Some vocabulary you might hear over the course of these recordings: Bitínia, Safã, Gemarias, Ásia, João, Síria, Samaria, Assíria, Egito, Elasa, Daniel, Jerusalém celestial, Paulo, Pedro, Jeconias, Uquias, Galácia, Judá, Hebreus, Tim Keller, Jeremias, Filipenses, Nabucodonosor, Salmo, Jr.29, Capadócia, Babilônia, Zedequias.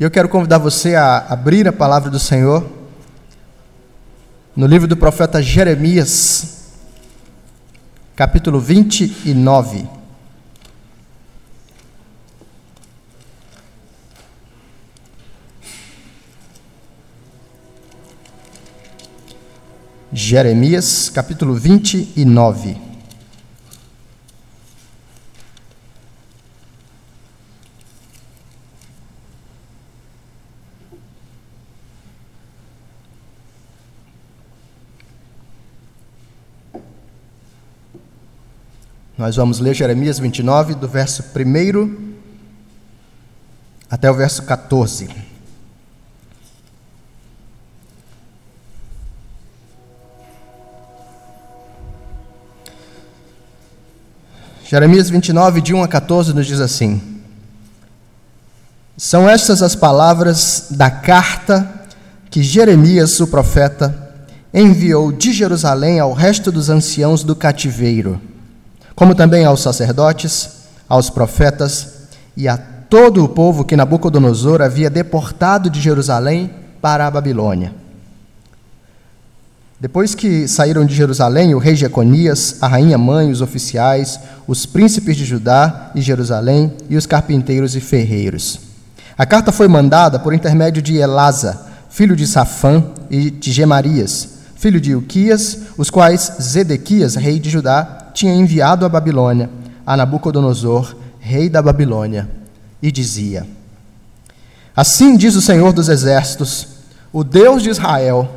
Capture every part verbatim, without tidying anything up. E eu quero convidar você a abrir a palavra do Senhor no livro do profeta Jeremias, capítulo vinte e nove. Jeremias, capítulo vinte e nove. Nós vamos ler Jeremias vinte e nove, do verso um até o verso quatorze. Jeremias vinte e nove, de um a quatorze, nos diz assim: São estas as palavras da carta que Jeremias, o profeta, enviou de Jerusalém ao resto dos anciãos do cativeiro, como também aos sacerdotes, aos profetas e a todo o povo que Nabucodonosor havia deportado de Jerusalém para a Babilônia. Depois que saíram de Jerusalém, o rei Jeconias, a rainha mãe, os oficiais, os príncipes de Judá e Jerusalém e os carpinteiros e ferreiros. A carta foi mandada por intermédio de Elasa, filho de Safã, e de Gemarias, filho de Uquias, os quais Zedequias, rei de Judá, tinha enviado à Babilônia, a Nabucodonosor, rei da Babilônia, e dizia: Assim diz o Senhor dos Exércitos, o Deus de Israel,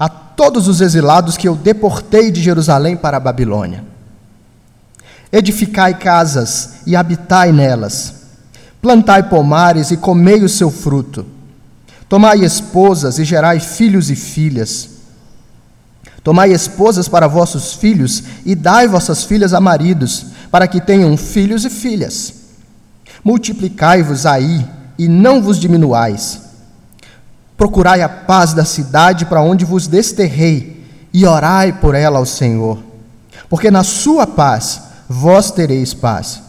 a todos os exilados que eu deportei de Jerusalém para a Babilônia: Edificai casas e habitai nelas, plantai pomares e comei o seu fruto, tomai esposas e gerai filhos e filhas. Tomai esposas para vossos filhos e dai vossas filhas a maridos, para que tenham filhos e filhas. Multiplicai-vos aí e não vos diminuais. Procurai a paz da cidade para onde vos desterrei e orai por ela ao Senhor, porque na sua paz vós tereis paz.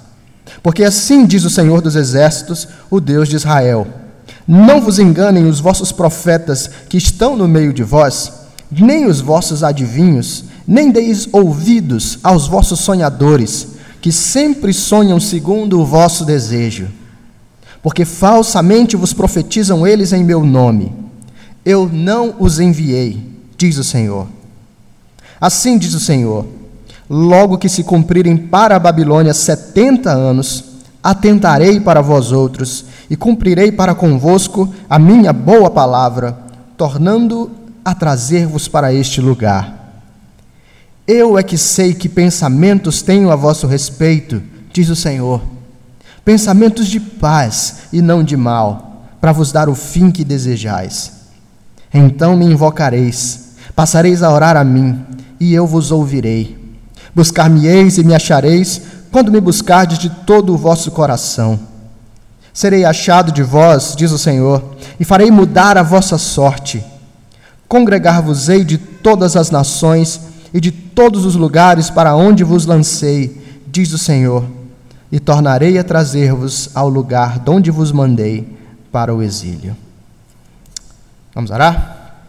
Porque assim diz o Senhor dos Exércitos, o Deus de Israel: Não vos enganem os vossos profetas que estão no meio de vós, nem os vossos adivinhos, nem deis ouvidos aos vossos sonhadores, que sempre sonham segundo o vosso desejo. Porque falsamente vos profetizam eles em meu nome. Eu não os enviei, diz o Senhor. Assim diz o Senhor: Logo que se cumprirem para a Babilônia setenta anos, atentarei para vós outros, e cumprirei para convosco a minha boa palavra, tornando a trazer-vos para este lugar. Eu é que sei que pensamentos tenho a vosso respeito, diz o Senhor, pensamentos de paz e não de mal, para vos dar o fim que desejais. Então me invocareis, passareis a orar a mim, e eu vos ouvirei. Buscar-me-eis e me achareis, quando me buscardes de todo o vosso coração. Serei achado de vós, diz o Senhor, e farei mudar a vossa sorte. Congregar-vos-ei de todas as nações e de todos os lugares para onde vos lancei, diz o Senhor, e tornarei a trazer-vos ao lugar de onde vos mandei para o exílio. Vamos orar?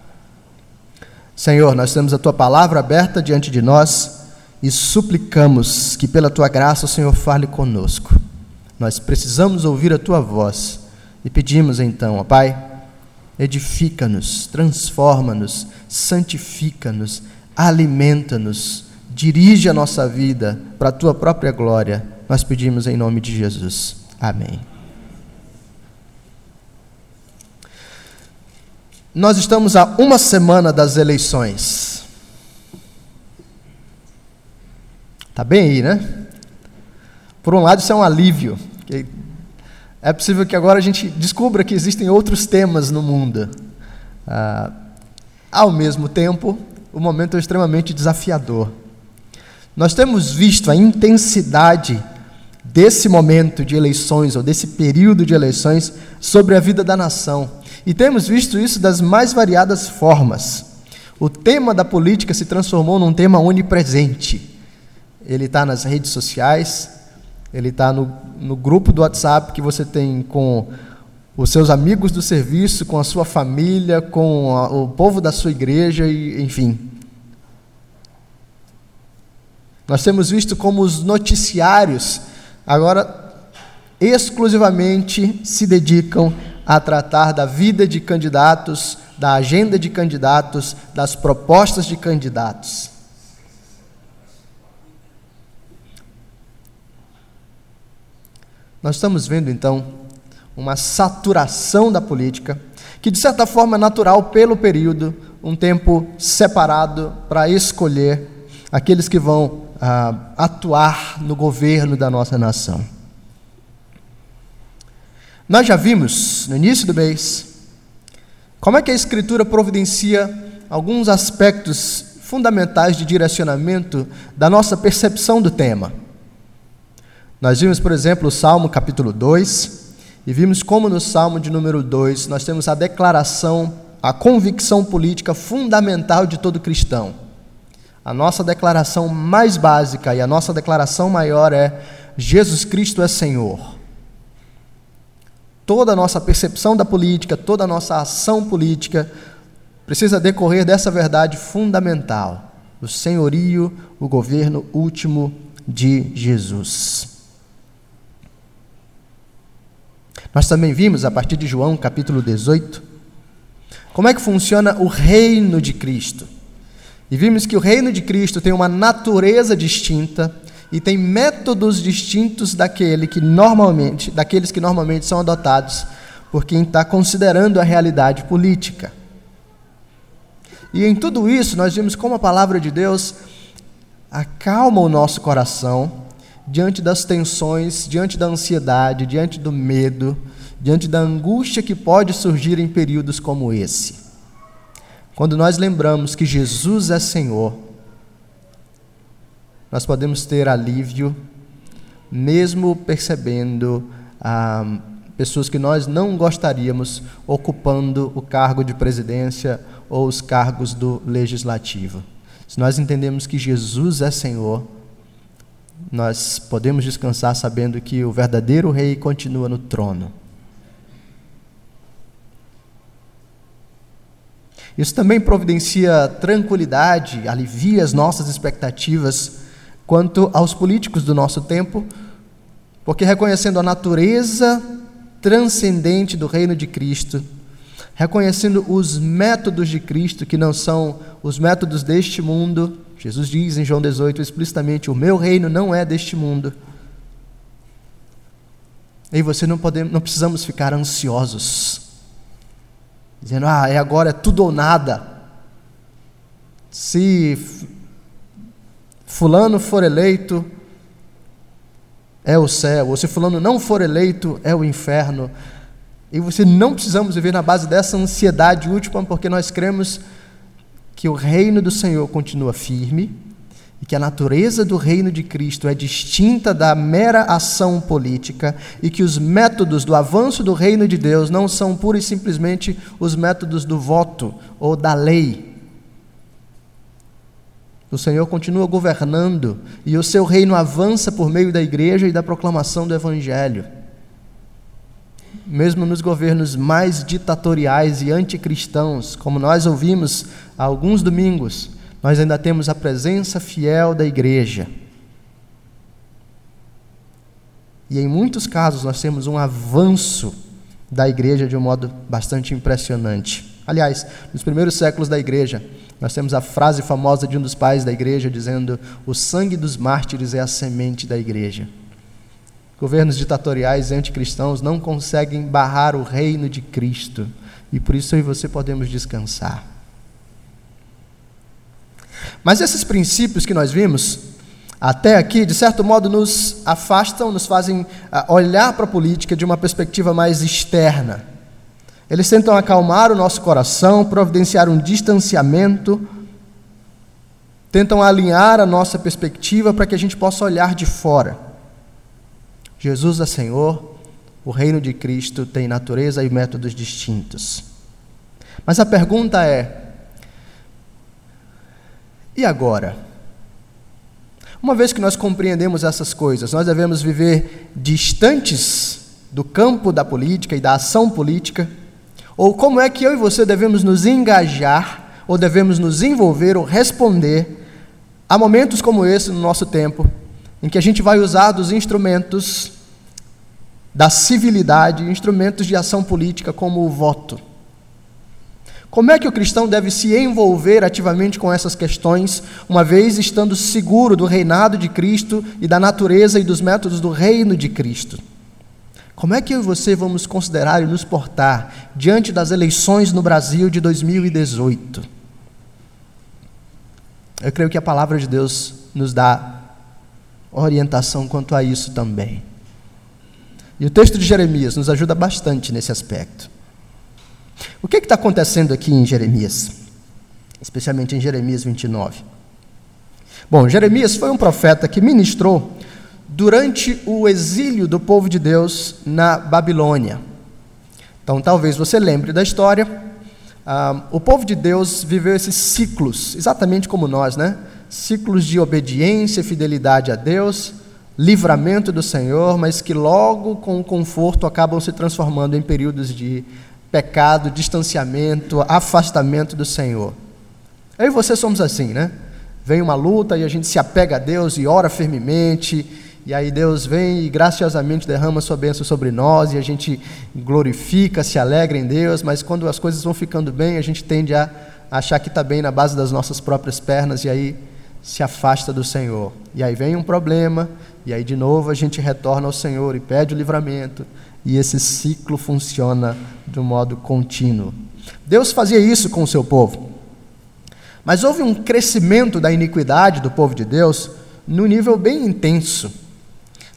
Senhor, nós temos a Tua palavra aberta diante de nós e suplicamos que pela Tua graça o Senhor fale conosco. Nós precisamos ouvir a Tua voz e pedimos então, ó Pai, edifica-nos, transforma-nos, santifica-nos, alimenta-nos, dirige a nossa vida para a Tua própria glória. Nós pedimos em nome de Jesus. Amém. Nós estamos a uma semana das eleições. Está bem aí, né? Por um lado, isso é um alívio, que é possível que agora a gente descubra que existem outros temas no mundo. Ah, ao mesmo tempo, o momento é extremamente desafiador. Nós temos visto a intensidade desse momento de eleições, ou desse período de eleições, sobre a vida da nação. E temos visto isso das mais variadas formas. O tema da política se transformou num tema onipresente. Ele está nas redes sociais, ele está no, no grupo do WhatsApp que você tem com os seus amigos do serviço, com a sua família, com a, o povo da sua igreja, e, enfim. Nós temos visto como os noticiários agora exclusivamente se dedicam a tratar da vida de candidatos, da agenda de candidatos, das propostas de candidatos. Nós estamos vendo, então, uma saturação da política, que, de certa forma, é natural pelo período, um tempo separado para escolher aqueles que vão ah, atuar no governo da nossa nação. Nós já vimos, no início do mês, como é que a Escritura providencia alguns aspectos fundamentais de direcionamento da nossa percepção do tema. Nós vimos, por exemplo, o Salmo capítulo dois, e vimos como no Salmo de número dois nós temos a declaração, a convicção política fundamental de todo cristão. A nossa declaração mais básica e a nossa declaração maior é: Jesus Cristo é Senhor. Toda a nossa percepção da política, toda a nossa ação política precisa decorrer dessa verdade fundamental, o senhorio, o governo último de Jesus. Nós também vimos, a partir de João, capítulo dezoito, como é que funciona o reino de Cristo. E vimos que o reino de Cristo tem uma natureza distinta e tem métodos distintos daquele que normalmente, daqueles que normalmente são adotados por quem está considerando a realidade política. E em tudo isso, nós vimos como a palavra de Deus acalma o nosso coração diante das tensões, diante da ansiedade, diante do medo, diante da angústia que pode surgir em períodos como esse. Quando nós lembramos que Jesus é Senhor, nós podemos ter alívio, mesmo percebendo ah, pessoas que nós não gostaríamos ocupando o cargo de presidência ou os cargos do legislativo. Se nós entendemos que Jesus é Senhor, nós podemos descansar sabendo que o verdadeiro rei continua no trono. Isso também providencia tranquilidade, alivia as nossas expectativas quanto aos políticos do nosso tempo, porque reconhecendo a natureza transcendente do reino de Cristo, reconhecendo os métodos de Cristo, que não são os métodos deste mundo. Jesus diz em João dezoito explicitamente: o meu reino não é deste mundo. E você não, podemos, não precisamos ficar ansiosos, dizendo: ah, é agora, é tudo ou nada. Se fulano for eleito, é o céu, ou se fulano não for eleito, é o inferno. E você não precisamos viver na base dessa ansiedade última, porque nós cremos que o reino do Senhor continua firme e que a natureza do reino de Cristo é distinta da mera ação política e que os métodos do avanço do reino de Deus não são pura e simplesmente os métodos do voto ou da lei. O Senhor continua governando e o seu reino avança por meio da igreja e da proclamação do evangelho. Mesmo nos governos mais ditatoriais e anticristãos, como nós ouvimos há alguns domingos, nós ainda temos a presença fiel da igreja. E em muitos casos nós temos um avanço da igreja de um modo bastante impressionante. Aliás, nos primeiros séculos da igreja, nós temos a frase famosa de um dos pais da igreja dizendo: o sangue dos mártires é a semente da igreja. Governos ditatoriais e anticristãos não conseguem barrar o reino de Cristo. E por isso eu e você podemos descansar. Mas esses princípios que nós vimos até aqui, de certo modo, nos afastam, nos fazem olhar para a política de uma perspectiva mais externa. Eles tentam acalmar o nosso coração, providenciar um distanciamento, tentam alinhar a nossa perspectiva para que a gente possa olhar de fora. Jesus é Senhor, o reino de Cristo tem natureza e métodos distintos. Mas a pergunta é: e agora? Uma vez que nós compreendemos essas coisas, nós devemos viver distantes do campo da política e da ação política, ou como é que eu e você devemos nos engajar, ou devemos nos envolver ou responder a momentos como esse no nosso tempo, em que a gente vai usar dos instrumentos da civilidade, instrumentos de ação política como o voto. Como é que o cristão deve se envolver ativamente com essas questões, uma vez estando seguro do reinado de Cristo e da natureza e dos métodos do reino de Cristo? Como é que eu e você vamos considerar e nos portar diante das eleições no Brasil de dois mil e dezoito? Eu creio que a palavra de Deus nos dá orientação quanto a isso também. E o texto de Jeremias nos ajuda bastante nesse aspecto. O que está acontecendo aqui em Jeremias? Especialmente em Jeremias vinte e nove. Bom, Jeremias foi um profeta que ministrou durante o exílio do povo de Deus na Babilônia. Então, talvez você lembre da história. Ah, o povo de Deus viveu esses ciclos, exatamente como nós, né? Ciclos de obediência, fidelidade a Deus, livramento do Senhor, mas que logo com o conforto acabam se transformando em períodos de pecado, distanciamento, afastamento do Senhor. Eu e você somos assim, né? Vem uma luta e a gente se apega a Deus e ora firmemente, e aí Deus vem e graciosamente derrama sua bênção sobre nós, e a gente glorifica, se alegra em Deus, mas quando as coisas vão ficando bem, a gente tende a achar que está bem na base das nossas próprias pernas, e aí se afasta do Senhor. E aí vem um problema, e aí de novo a gente retorna ao Senhor e pede o livramento, e esse ciclo funciona de um modo contínuo. Deus fazia isso com o seu povo. Mas houve um crescimento da iniquidade do povo de Deus num nível bem intenso,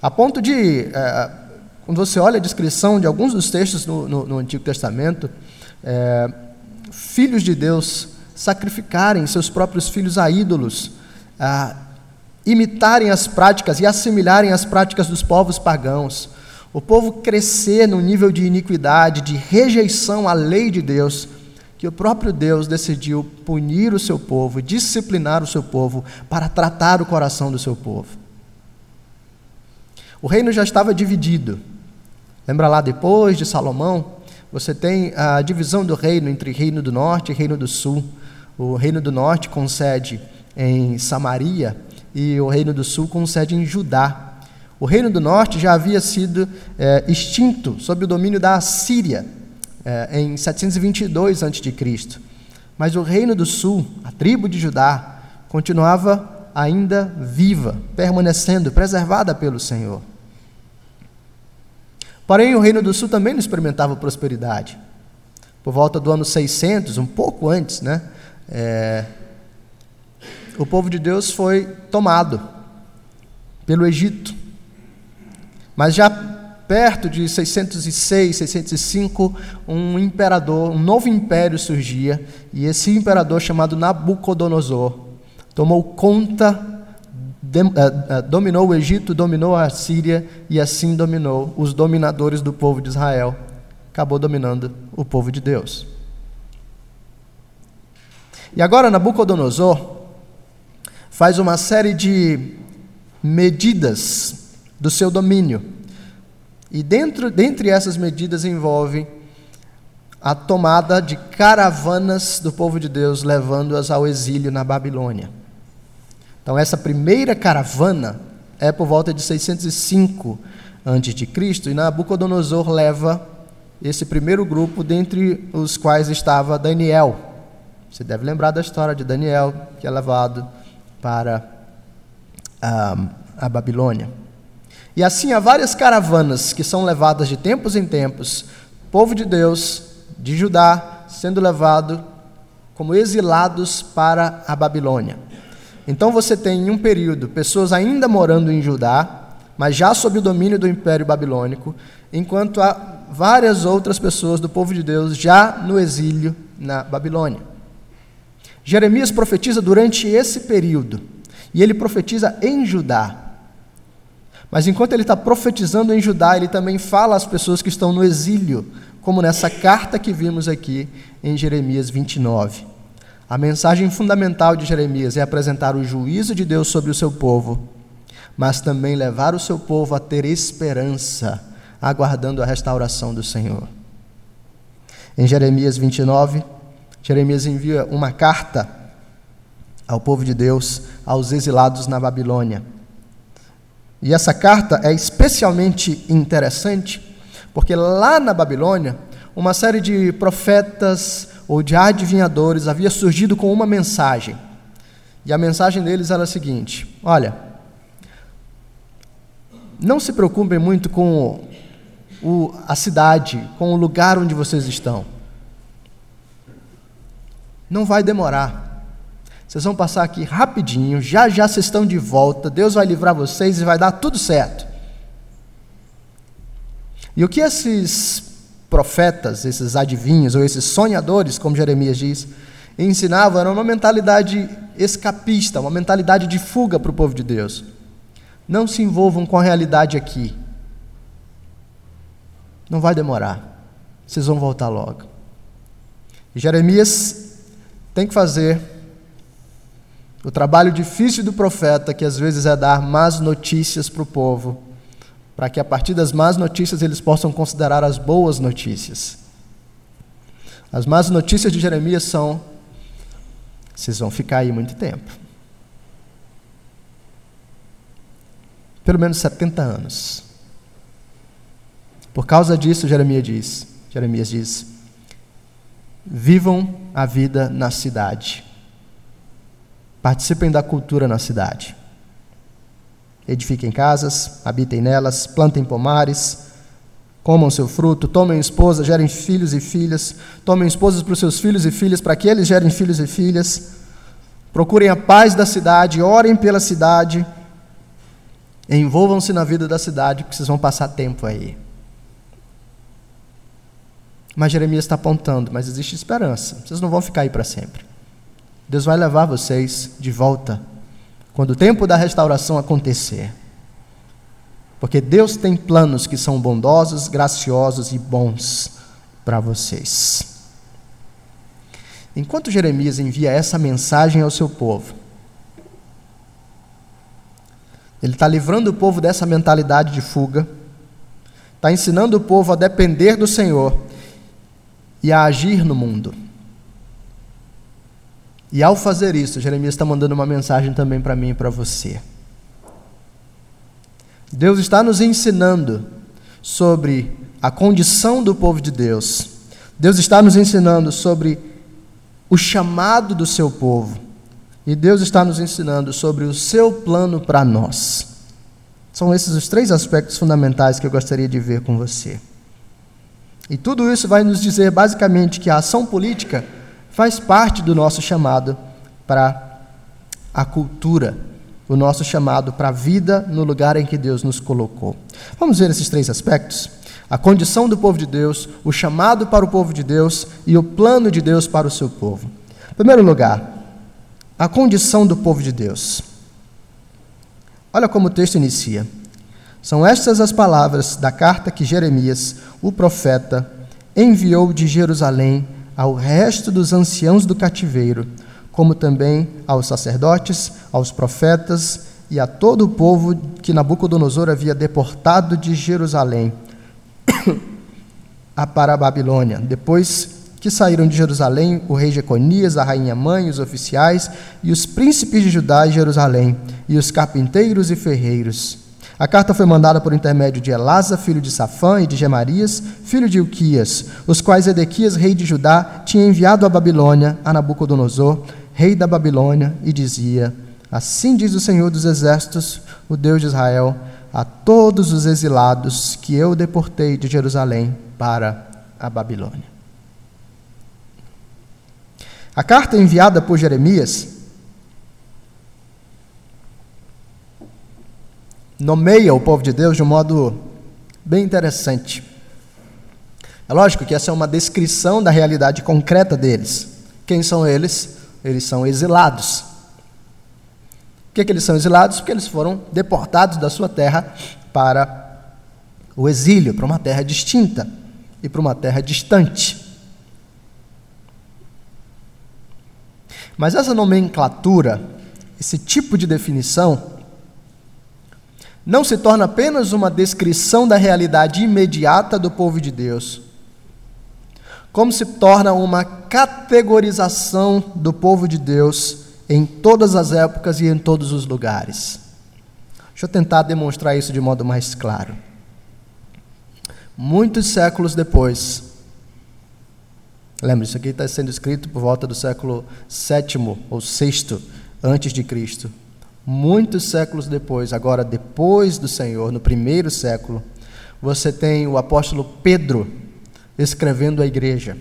a ponto de, é, quando você olha a descrição de alguns dos textos no, no, no Antigo Testamento, é, filhos de Deus sacrificarem seus próprios filhos a ídolos, a imitarem as práticas e assimilarem as práticas dos povos pagãos, o povo crescer num nível de iniquidade, de rejeição à lei de Deus, que o próprio Deus decidiu punir o seu povo, disciplinar o seu povo, para tratar o coração do seu povo. O reino já estava dividido. Lembra lá depois de Salomão? Você tem a divisão do reino entre reino do norte e reino do sul. O reino do norte com sede em Samaria e o reino do sul com sede em Judá. O reino do norte já havia sido é, extinto sob o domínio da Assíria, é, em setecentos e vinte e dois antes de Cristo. Mas o reino do sul, a tribo de Judá, continuava ainda viva, permanecendo, preservada pelo Senhor. Porém, o reino do sul também não experimentava prosperidade. Por volta do ano seiscentos, um pouco antes, né, é, o povo de Deus foi tomado pelo Egito. Mas já perto de seiscentos e seis, seiscentos e cinco, um imperador, um novo império surgia, e esse imperador chamado Nabucodonosor tomou conta, dominou o Egito, dominou a Síria, e assim dominou os dominadores do povo de Israel, acabou dominando o povo de Deus. E agora Nabucodonosor faz uma série de medidas do seu domínio. E dentro, dentre essas medidas envolve a tomada de caravanas do povo de Deus, levando-as ao exílio na Babilônia. Então, essa primeira caravana é por volta de seiscentos e cinco antes de Cristo, e Nabucodonosor leva esse primeiro grupo, dentre os quais estava Daniel. Você deve lembrar da história de Daniel, que é levado para a, a Babilônia. E assim há várias caravanas que são levadas de tempos em tempos, povo de Deus, de Judá, sendo levado como exilados para a Babilônia. Então você tem em um período pessoas ainda morando em Judá, mas já sob o domínio do Império Babilônico, enquanto há várias outras pessoas do povo de Deus já no exílio na Babilônia. Jeremias profetiza durante esse período, e ele profetiza em Judá. Mas enquanto ele está profetizando em Judá, ele também fala às pessoas que estão no exílio, como nessa carta que vimos aqui em Jeremias vinte e nove. A mensagem fundamental de Jeremias é apresentar o juízo de Deus sobre o seu povo, mas também levar o seu povo a ter esperança, aguardando a restauração do Senhor. Em Jeremias vinte e nove, Jeremias envia uma carta ao povo de Deus, aos exilados na Babilônia. E essa carta é especialmente interessante, porque lá na Babilônia, uma série de profetas ou de adivinhadores havia surgido com uma mensagem. E a mensagem deles era a seguinte: olha, não se preocupem muito com o, a cidade, com o lugar onde vocês estão. Não vai demorar. Vocês vão passar aqui rapidinho, já já vocês estão de volta, Deus vai livrar vocês e vai dar tudo certo. E o que esses profetas, esses adivinhos ou esses sonhadores, como Jeremias diz, ensinavam era uma mentalidade escapista, uma mentalidade de fuga para o povo de Deus. Não se envolvam com a realidade aqui. Não vai demorar. Vocês vão voltar logo. E Jeremias tem que fazer o trabalho difícil do profeta, que às vezes é dar más notícias para o povo, para que a partir das más notícias eles possam considerar as boas notícias. As más notícias de Jeremias são: vocês vão ficar aí muito tempo. Pelo menos setenta anos. Por causa disso, Jeremias diz, Jeremias diz, vivam a vida na cidade. Participem da cultura na cidade. Edifiquem casas, habitem nelas, plantem pomares, comam seu fruto, tomem esposa, gerem filhos e filhas, tomem esposas para os seus filhos e filhas, para que eles gerem filhos e filhas, procurem a paz da cidade, orem pela cidade, envolvam-se na vida da cidade, porque vocês vão passar tempo aí. Mas Jeremias está apontando, mas existe esperança, vocês não vão ficar aí para sempre. Deus vai levar vocês de volta, quando o tempo da restauração acontecer. Porque Deus tem planos que são bondosos, graciosos e bons para vocês. Enquanto Jeremias envia essa mensagem ao seu povo, ele está livrando o povo dessa mentalidade de fuga, está ensinando o povo a depender do Senhor e a agir no mundo. E ao fazer isso, Jeremias está mandando uma mensagem também para mim e para você. Deus está nos ensinando sobre a condição do povo de Deus. Deus está nos ensinando sobre o chamado do seu povo. E Deus está nos ensinando sobre o seu plano para nós. São esses os três aspectos fundamentais que eu gostaria de ver com você. E tudo isso vai nos dizer basicamente que a ação política faz parte do nosso chamado para a cultura, o nosso chamado para a vida no lugar em que Deus nos colocou. Vamos ver esses três aspectos? A condição do povo de Deus, o chamado para o povo de Deus e o plano de Deus para o seu povo. Em primeiro lugar, a condição do povo de Deus. Olha como o texto inicia. São estas as palavras da carta que Jeremias, o profeta, enviou de Jerusalém ao resto dos anciãos do cativeiro, como também aos sacerdotes, aos profetas e a todo o povo que Nabucodonosor havia deportado de Jerusalém para a Babilônia. Depois que saíram de Jerusalém o rei Jeconias, a rainha mãe, os oficiais e os príncipes de Judá e Jerusalém, e os carpinteiros e ferreiros. A carta foi mandada por intermédio de Elasa, filho de Safã, e de Gemarias, filho de Uquias, os quais Zedequias, rei de Judá, tinha enviado à Babilônia, a Nabucodonosor, rei da Babilônia, e dizia: assim diz o Senhor dos Exércitos, o Deus de Israel, a todos os exilados que eu deportei de Jerusalém para a Babilônia. A carta enviada por Jeremias nomeia o povo de Deus de um modo bem interessante. É lógico que essa é uma descrição da realidade concreta deles. Quem são eles? Eles são exilados. Por que é que eles são exilados? Porque eles foram deportados da sua terra para o exílio, para uma terra distinta e para uma terra distante. Mas essa nomenclatura, esse tipo de definição, não se torna apenas uma descrição da realidade imediata do povo de Deus, como se torna uma categorização do povo de Deus em todas as épocas e em todos os lugares. Deixa eu tentar demonstrar isso de modo mais claro. Muitos séculos depois, lembra, isso aqui está sendo escrito por volta do século sétimo ou sexto antes de Cristo. Muitos séculos depois, agora depois do Senhor, no primeiro século, você tem o apóstolo Pedro escrevendo à igreja.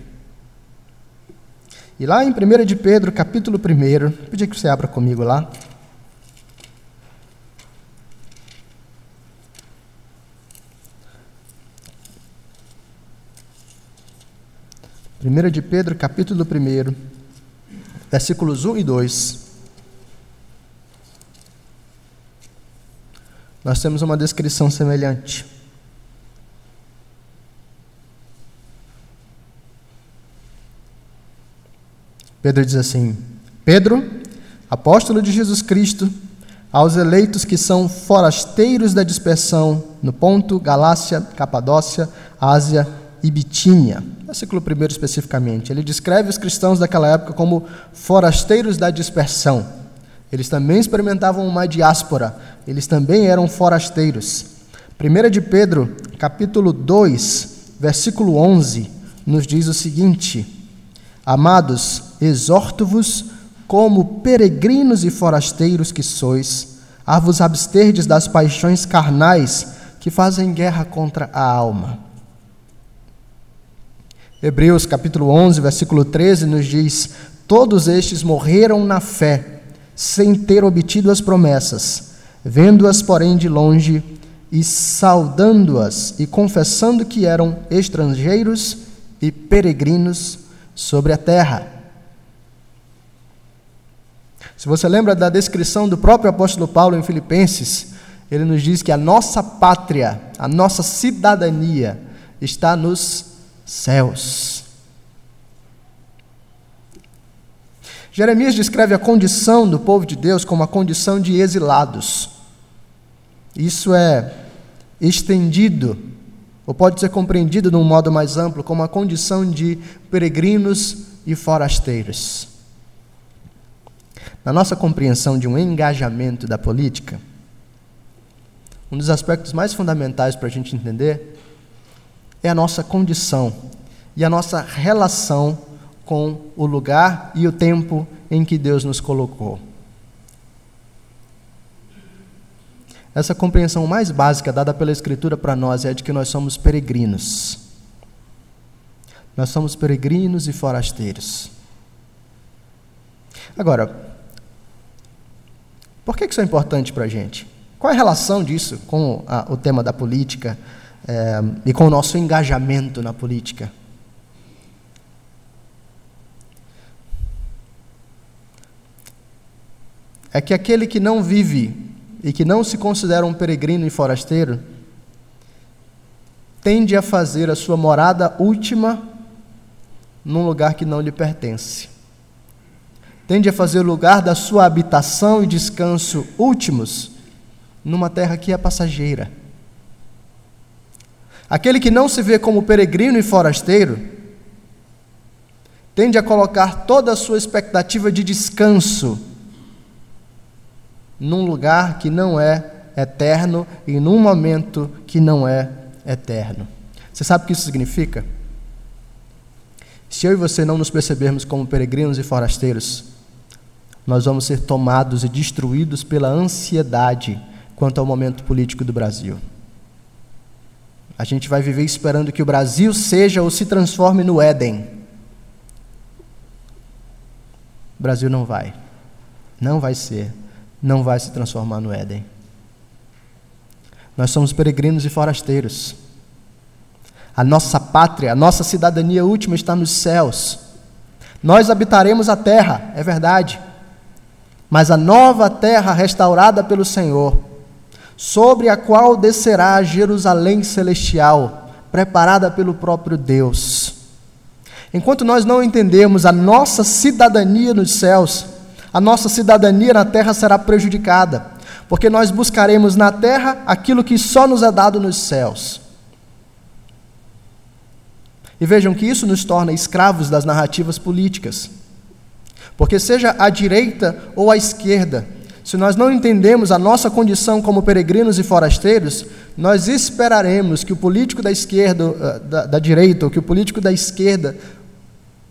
E lá em primeira de Pedro, capítulo primeiro, pedi que você abra comigo lá. primeira de Pedro, capítulo primeiro, versículos um e dois. Nós temos uma descrição semelhante. Pedro diz assim: Pedro, apóstolo de Jesus Cristo, aos eleitos que são forasteiros da dispersão no Ponto, Galácia, Capadócia, Ásia e Bitínia. Versículo primeiro especificamente. Ele descreve os cristãos daquela época como forasteiros da dispersão. Eles também experimentavam uma diáspora. Eles também eram forasteiros. primeira de Pedro, capítulo dois, versículo onze, nos diz o seguinte: Amados, exorto-vos, como peregrinos e forasteiros que sois, a vos absterdes das paixões carnais que fazem guerra contra a alma. Hebreus, capítulo onze, versículo treze, nos diz: Todos estes morreram na fé, sem ter obtido as promessas, vendo-as, porém, de longe, e saudando-as, e confessando que eram estrangeiros e peregrinos sobre a terra. Se você lembra da descrição do próprio apóstolo Paulo em Filipenses, ele nos diz que a nossa pátria, a nossa cidadania está nos céus. Jeremias descreve a condição do povo de Deus como a condição de exilados. Isso é estendido, ou pode ser compreendido de um modo mais amplo, como a condição de peregrinos e forasteiros. Na nossa compreensão de um engajamento da política, um dos aspectos mais fundamentais para a gente entender é a nossa condição e a nossa relação com o lugar e o tempo em que Deus nos colocou. Essa compreensão mais básica dada pela Escritura para nós é a de que nós somos peregrinos. Nós somos peregrinos e forasteiros. Agora, por que isso é importante para a gente? Qual é a relação disso com a, o tema da política é, e com o nosso engajamento na política? É que aquele que não vive e que não se considera um peregrino e forasteiro, tende a fazer a sua morada última num lugar que não lhe pertence. Tende a fazer o lugar da sua habitação e descanso últimos numa terra que é passageira. Aquele que não se vê como peregrino e forasteiro, tende a colocar toda a sua expectativa de descanso num lugar que não é eterno e num momento que não é eterno. Você sabe o que isso significa? Se eu e você não nos percebermos como peregrinos e forasteiros, nós vamos ser tomados e destruídos pela ansiedade quanto ao momento político do Brasil. A gente vai viver esperando que o Brasil seja ou se transforme no Éden. O Brasil não vai. Não vai ser. Não vai se transformar no Éden. Nós somos peregrinos e forasteiros. A nossa pátria, a nossa cidadania última está nos céus. Nós habitaremos a terra, é verdade, mas a nova terra restaurada pelo Senhor, sobre a qual descerá a Jerusalém celestial, preparada pelo próprio Deus. Enquanto nós não entendermos a nossa cidadania nos céus, a nossa cidadania na terra será prejudicada, porque nós buscaremos na terra aquilo que só nos é dado nos céus. E vejam que isso nos torna escravos das narrativas políticas. Porque seja à direita ou à esquerda, se nós não entendemos a nossa condição como peregrinos e forasteiros, nós esperaremos que o político da esquerda, da, da direita, ou que o político da esquerda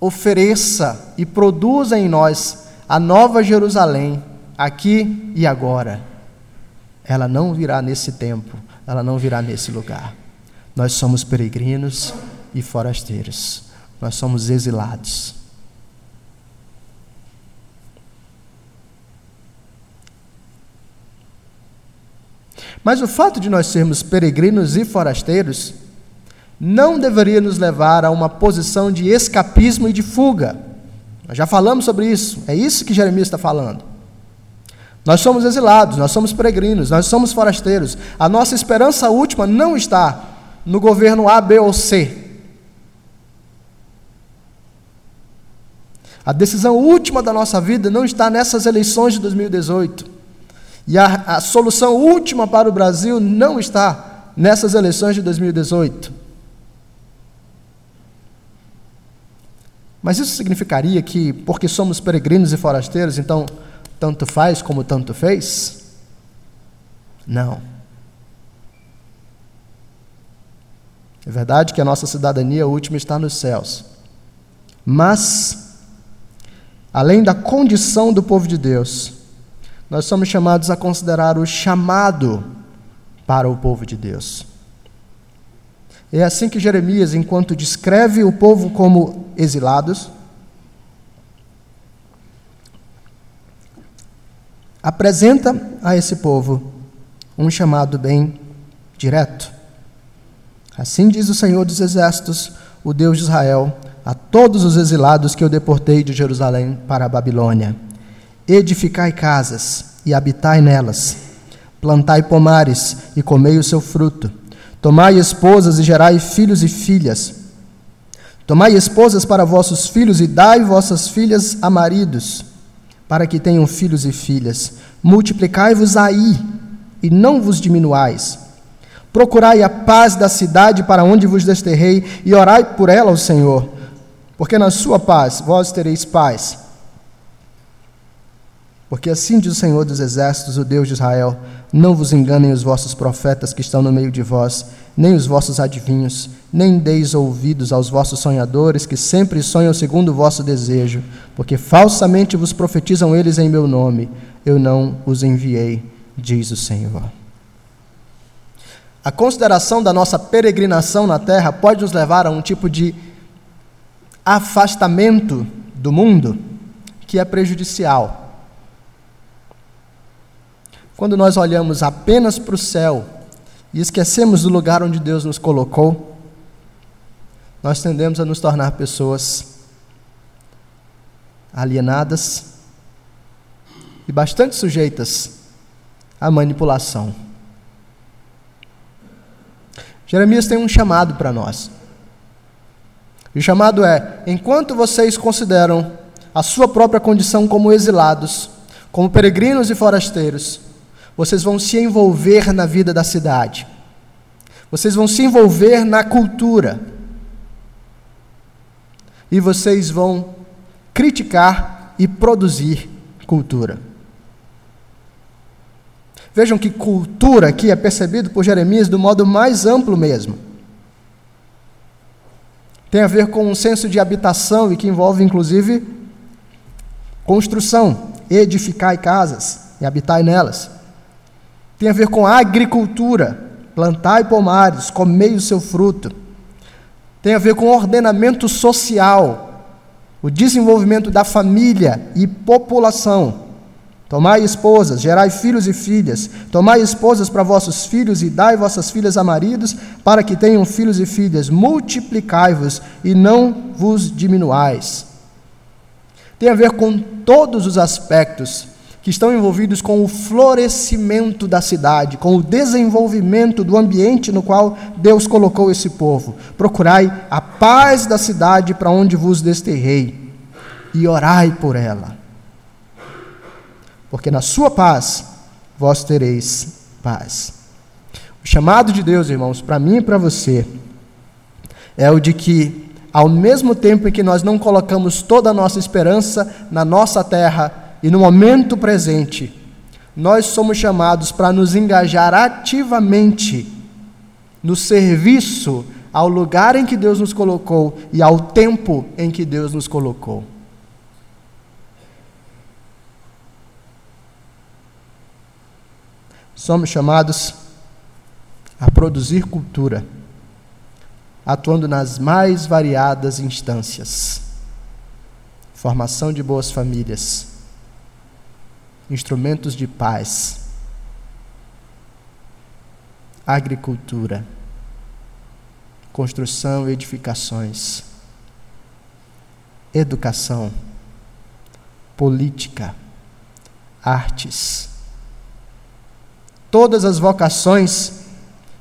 ofereça e produza em nós a nova Jerusalém, aqui e agora. Ela não virá nesse tempo, ela não virá nesse lugar. Nós somos peregrinos e forasteiros, nós somos exilados. Mas o fato de nós sermos peregrinos e forasteiros não deveria nos levar a uma posição de escapismo e de fuga. Nós já falamos sobre isso, é isso que Jeremias está falando. Nós somos exilados, nós somos peregrinos, nós somos forasteiros. A nossa esperança última não está no governo A, B ou C. A decisão última da nossa vida não está nessas eleições de dois mil e dezoito. E a, a solução última para o Brasil não está nessas eleições de dois mil e dezoito. Mas isso significaria que, porque somos peregrinos e forasteiros, então tanto faz como tanto fez? Não. É verdade que a nossa cidadania última está nos céus. Mas, além da condição do povo de Deus, nós somos chamados a considerar o chamado para o povo de Deus. É assim que Jeremias, enquanto descreve o povo como exilados, apresenta a esse povo um chamado bem direto. Assim diz o Senhor dos Exércitos, o Deus de Israel, a todos os exilados que eu deportei de Jerusalém para a Babilônia: edificai casas e habitai nelas, plantai pomares e comei o seu fruto, tomai esposas e gerai filhos e filhas, tomai esposas para vossos filhos e dai vossas filhas a maridos, para que tenham filhos e filhas, multiplicai-vos aí e não vos diminuais, procurai a paz da cidade para onde vos desterrei e orai por ela ao Senhor, porque na sua paz vós tereis paz. Porque assim diz o Senhor dos Exércitos, o Deus de Israel: não vos enganem os vossos profetas que estão no meio de vós, nem os vossos adivinhos, nem deis ouvidos aos vossos sonhadores que sempre sonham segundo o vosso desejo, porque falsamente vos profetizam eles em meu nome. Eu não os enviei, diz o Senhor. A consideração da nossa peregrinação na terra pode nos levar a um tipo de afastamento do mundo que é prejudicial. Quando nós olhamos apenas para o céu e esquecemos do lugar onde Deus nos colocou, nós tendemos a nos tornar pessoas alienadas e bastante sujeitas à manipulação. Jeremias tem um chamado para nós. E o chamado é: enquanto vocês consideram a sua própria condição como exilados, como peregrinos e forasteiros, vocês vão se envolver na vida da cidade. Vocês vão se envolver na cultura. E vocês vão criticar e produzir cultura. Vejam que cultura aqui é percebido por Jeremias do modo mais amplo mesmo. Tem a ver com um senso de habitação e que envolve, inclusive, construção. Edificai casas e habitai nelas. Tem a ver com a agricultura, plantai pomares, comei o seu fruto. Tem a ver com o ordenamento social, o desenvolvimento da família e população. Tomai esposas, gerai filhos e filhas, tomai esposas para vossos filhos e dai vossas filhas a maridos, para que tenham filhos e filhas, multiplicai-vos e não vos diminuais. Tem a ver com todos os aspectos que estão envolvidos com o florescimento da cidade, com o desenvolvimento do ambiente no qual Deus colocou esse povo. Procurai a paz da cidade para onde vos desterrei e orai por ela. Porque na sua paz vós tereis paz. O chamado de Deus, irmãos, para mim e para você, é o de que, ao mesmo tempo em que nós não colocamos toda a nossa esperança na nossa terra e no momento presente, nós somos chamados para nos engajar ativamente no serviço ao lugar em que Deus nos colocou e ao tempo em que Deus nos colocou. Somos chamados a produzir cultura, atuando nas mais variadas instâncias. Formação de boas famílias, instrumentos de paz, agricultura, construção e edificações, educação, política, artes. Todas as vocações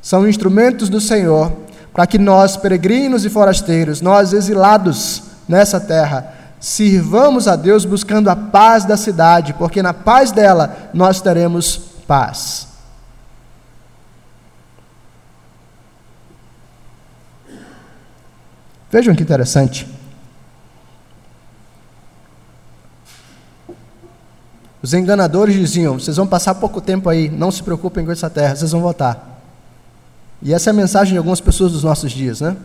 são instrumentos do Senhor para que nós, peregrinos e forasteiros, nós exilados nessa terra, sirvamos a Deus buscando a paz da cidade, porque na paz dela nós teremos paz. Vejam que interessante. Os enganadores diziam: vocês vão passar pouco tempo aí, não se preocupem com essa terra, vocês vão voltar. E essa é a mensagem de algumas pessoas dos nossos dias, né?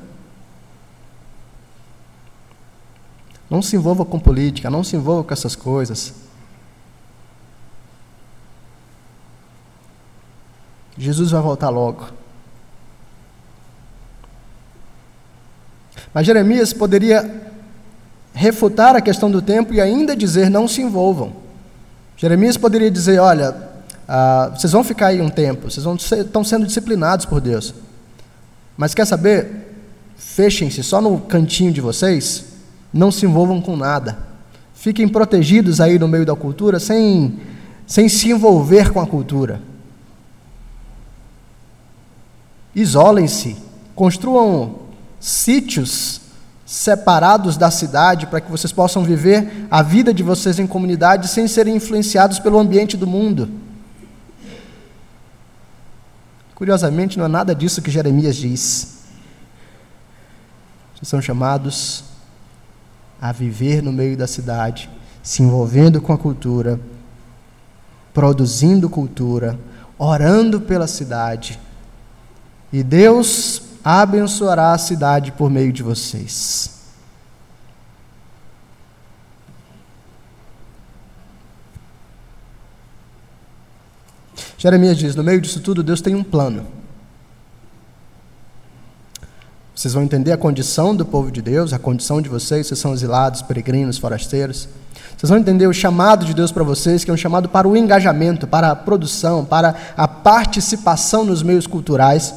Não se envolva com política, não se envolva com essas coisas. Jesus vai voltar logo. Mas Jeremias poderia refutar a questão do tempo e ainda dizer: não se envolvam. Jeremias poderia dizer: olha, Uh, vocês vão ficar aí um tempo, vocês vão ser, estão sendo disciplinados por Deus, mas quer saber? Fechem-se só no cantinho de vocês, não se envolvam com nada, fiquem protegidos aí no meio da cultura, sem, sem se envolver com a cultura. Isolem-se, construam sítios separados da cidade para que vocês possam viver a vida de vocês em comunidade sem serem influenciados pelo ambiente do mundo. Curiosamente, não é nada disso que Jeremias diz. Vocês são chamados a viver no meio da cidade, se envolvendo com a cultura, produzindo cultura, orando pela cidade. E Deus abençoará a cidade por meio de vocês. Jeremias diz: no meio disso tudo, Deus tem um plano. Vocês vão entender a condição do povo de Deus, a condição de vocês, vocês são exilados, peregrinos, forasteiros. Vocês vão entender o chamado de Deus para vocês, que é um chamado para o engajamento, para a produção, para a participação nos meios culturais.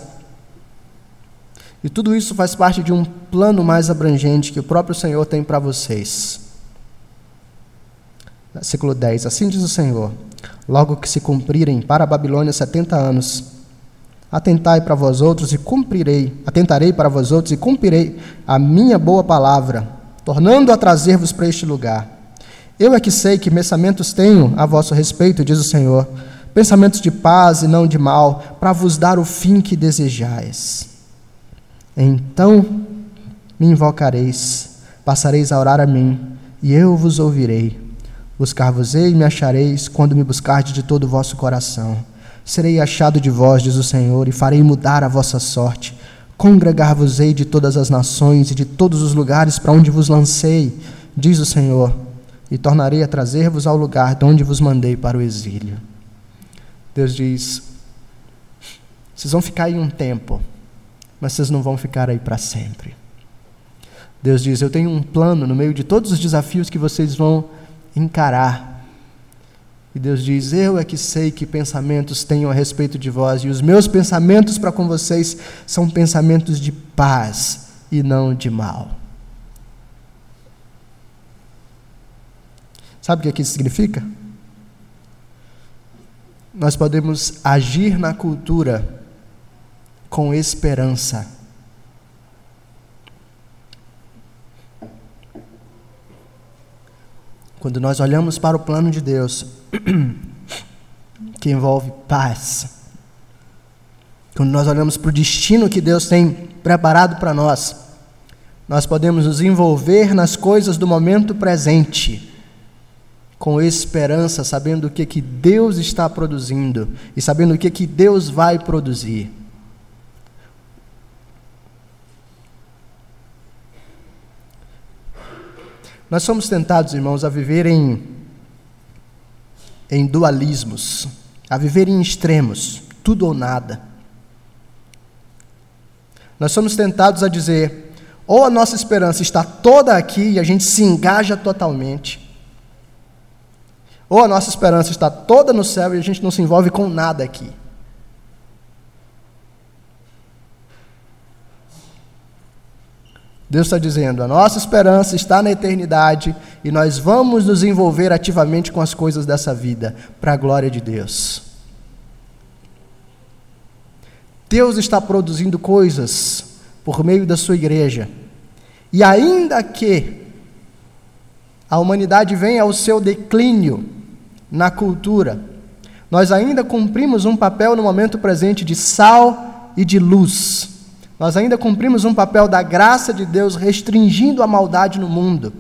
E tudo isso faz parte de um plano mais abrangente que o próprio Senhor tem para vocês. Versículo dez, assim diz o Senhor: logo que se cumprirem para a Babilônia setenta anos, atentai para vós outros e cumprirei, atentarei para vós outros e cumprirei a minha boa palavra, tornando a trazer-vos para este lugar. Eu é que sei que pensamentos tenho a vosso respeito, diz o Senhor, pensamentos de paz e não de mal, para vos dar o fim que desejais. Então me invocareis, passareis a orar a mim, e eu vos ouvirei. Buscar-vos-ei e me achareis quando me buscardes de todo o vosso coração. Serei achado de vós, diz o Senhor, e farei mudar a vossa sorte. Congregar-vos-ei de todas as nações e de todos os lugares para onde vos lancei, diz o Senhor, e tornarei a trazer-vos ao lugar de onde vos mandei para o exílio. Deus diz: vocês vão ficar aí um tempo, mas vocês não vão ficar aí para sempre. Deus diz: eu tenho um plano no meio de todos os desafios que vocês vão encarar. E Deus diz: eu é que sei que pensamentos tenho a respeito de vós, e os meus pensamentos para com vocês são pensamentos de paz e não de mal. Sabe o que isso significa? Nós podemos agir na cultura com esperança. Quando nós olhamos para o plano de Deus, que envolve paz. Quando nós olhamos para o destino que Deus tem preparado para nós, nós podemos nos envolver nas coisas do momento presente, com esperança, sabendo o que, que Deus está produzindo e sabendo o que, que Deus vai produzir. Nós somos tentados, irmãos, a viver em, em dualismos, a viver em extremos, tudo ou nada. Nós somos tentados a dizer, ou a nossa esperança está toda aqui e a gente se engaja totalmente, ou a nossa esperança está toda no céu e a gente não se envolve com nada aqui. Deus está dizendo, a nossa esperança está na eternidade e nós vamos nos envolver ativamente com as coisas dessa vida, para a glória de Deus. Deus está produzindo coisas por meio da sua igreja. E ainda que a humanidade venha ao seu declínio na cultura, nós ainda cumprimos um papel no momento presente de sal e de luz. Nós ainda cumprimos um papel da graça de Deus restringindo a maldade no mundo.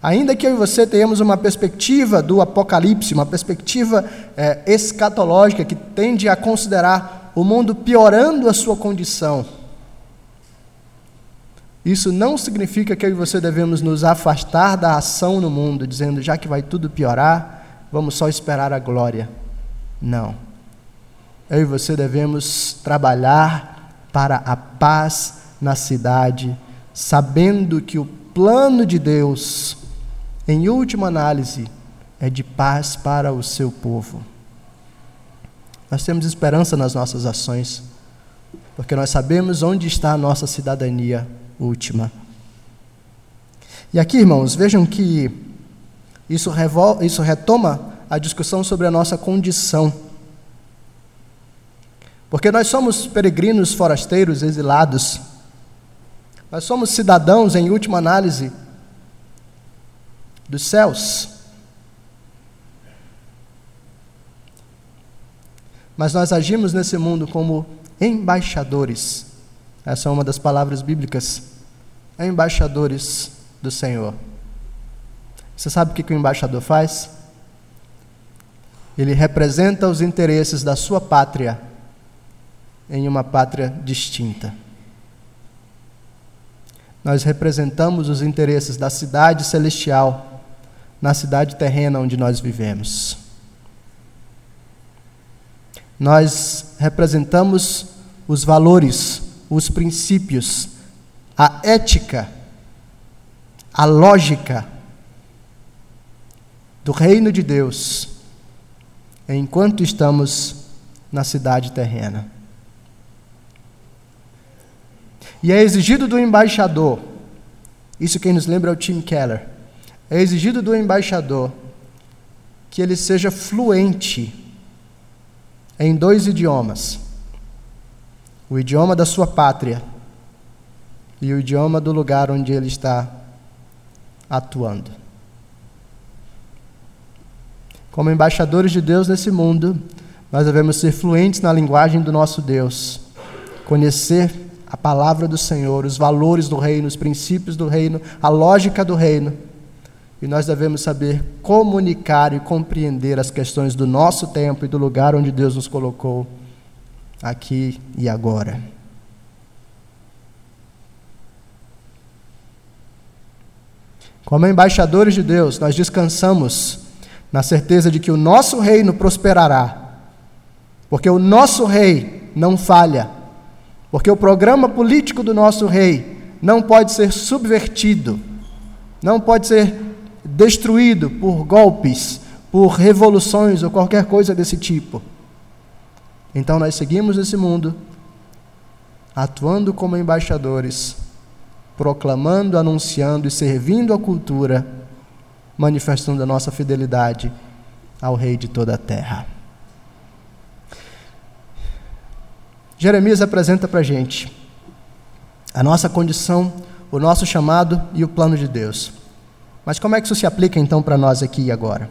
Ainda que eu e você tenhamos uma perspectiva do Apocalipse, uma perspectiva é, escatológica que tende a considerar o mundo piorando a sua condição, isso não significa que eu e você devemos nos afastar da ação no mundo, dizendo, já que vai tudo piorar, vamos só esperar a glória. Não. Eu e você devemos trabalhar para a paz na cidade, sabendo que o plano de Deus, em última análise, é de paz para o seu povo. Nós temos esperança nas nossas ações, porque nós sabemos onde está a nossa cidadania última. E aqui, irmãos, vejam que isso, revol- isso retoma a discussão sobre a nossa condição. Porque nós somos peregrinos, forasteiros, exilados. Nós somos cidadãos, em última análise, dos céus. Mas nós agimos nesse mundo como embaixadores. Essa é uma das palavras bíblicas. Embaixadores do Senhor. Você sabe o que o embaixador faz? Ele representa os interesses da sua pátria em uma pátria distinta. Nós representamos os interesses da cidade celestial na cidade terrena onde nós vivemos. Nós representamos os valores, os princípios, a ética, a lógica do reino de Deus enquanto estamos na cidade terrena. E é exigido do embaixador, isso quem nos lembra é o Tim Keller, é exigido do embaixador que ele seja fluente em dois idiomas, o idioma da sua pátria e o idioma do lugar onde ele está atuando. Como embaixadores de Deus nesse mundo, nós devemos ser fluentes na linguagem do nosso Deus, conhecer a palavra do Senhor, os valores do reino, os princípios do reino, a lógica do reino. E nós devemos saber comunicar e compreender as questões do nosso tempo e do lugar onde Deus nos colocou, aqui e agora. Como embaixadores de Deus, nós descansamos na certeza de que o nosso reino prosperará, porque o nosso rei não falha. Porque o programa político do nosso rei não pode ser subvertido, não pode ser destruído por golpes, por revoluções ou qualquer coisa desse tipo. Então nós seguimos esse mundo, atuando como embaixadores, proclamando, anunciando e servindo a cultura, manifestando a nossa fidelidade ao rei de toda a terra. Jeremias apresenta para a gente a nossa condição, o nosso chamado e o plano de Deus. Mas como é que isso se aplica então para nós aqui e agora?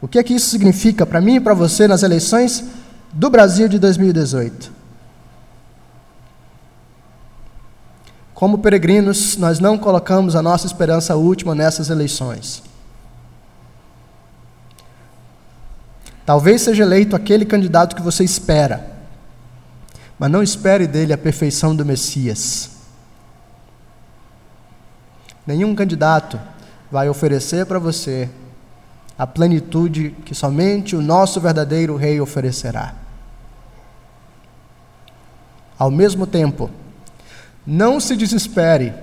O que é que isso significa para mim e para você nas eleições do Brasil de dois mil e dezoito? Como peregrinos, nós não colocamos a nossa esperança última nessas eleições. Talvez seja eleito aquele candidato que você espera, mas não espere dele a perfeição do Messias. Nenhum candidato vai oferecer para você a plenitude que somente o nosso verdadeiro Rei oferecerá. Ao mesmo tempo, não se desespere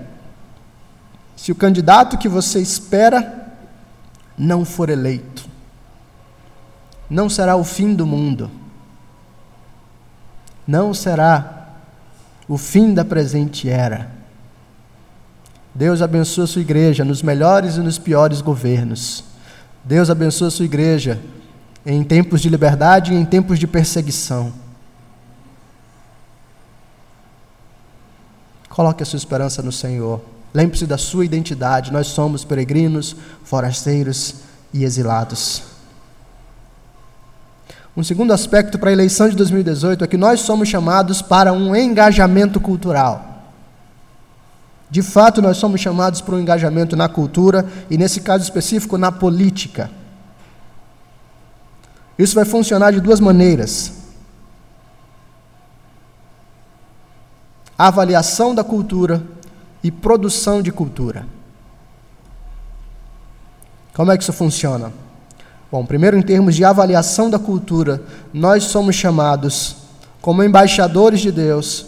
se o candidato que você espera não for eleito. Não será o fim do mundo. Não será o fim da presente era. Deus abençoa sua igreja nos melhores e nos piores governos. Deus abençoa sua igreja em tempos de liberdade e em tempos de perseguição. Coloque a sua esperança no Senhor. Lembre-se da sua identidade. Nós somos peregrinos, forasteiros e exilados. Um segundo aspecto para a eleição de dois mil e dezoito é que nós somos chamados para um engajamento cultural. De fato, nós somos chamados para um engajamento na cultura e, nesse caso específico, na política. Isso vai funcionar de duas maneiras. Avaliação da cultura e produção de cultura. Como é que isso funciona? Bom, primeiro, em termos de avaliação da cultura, nós somos chamados, como embaixadores de Deus,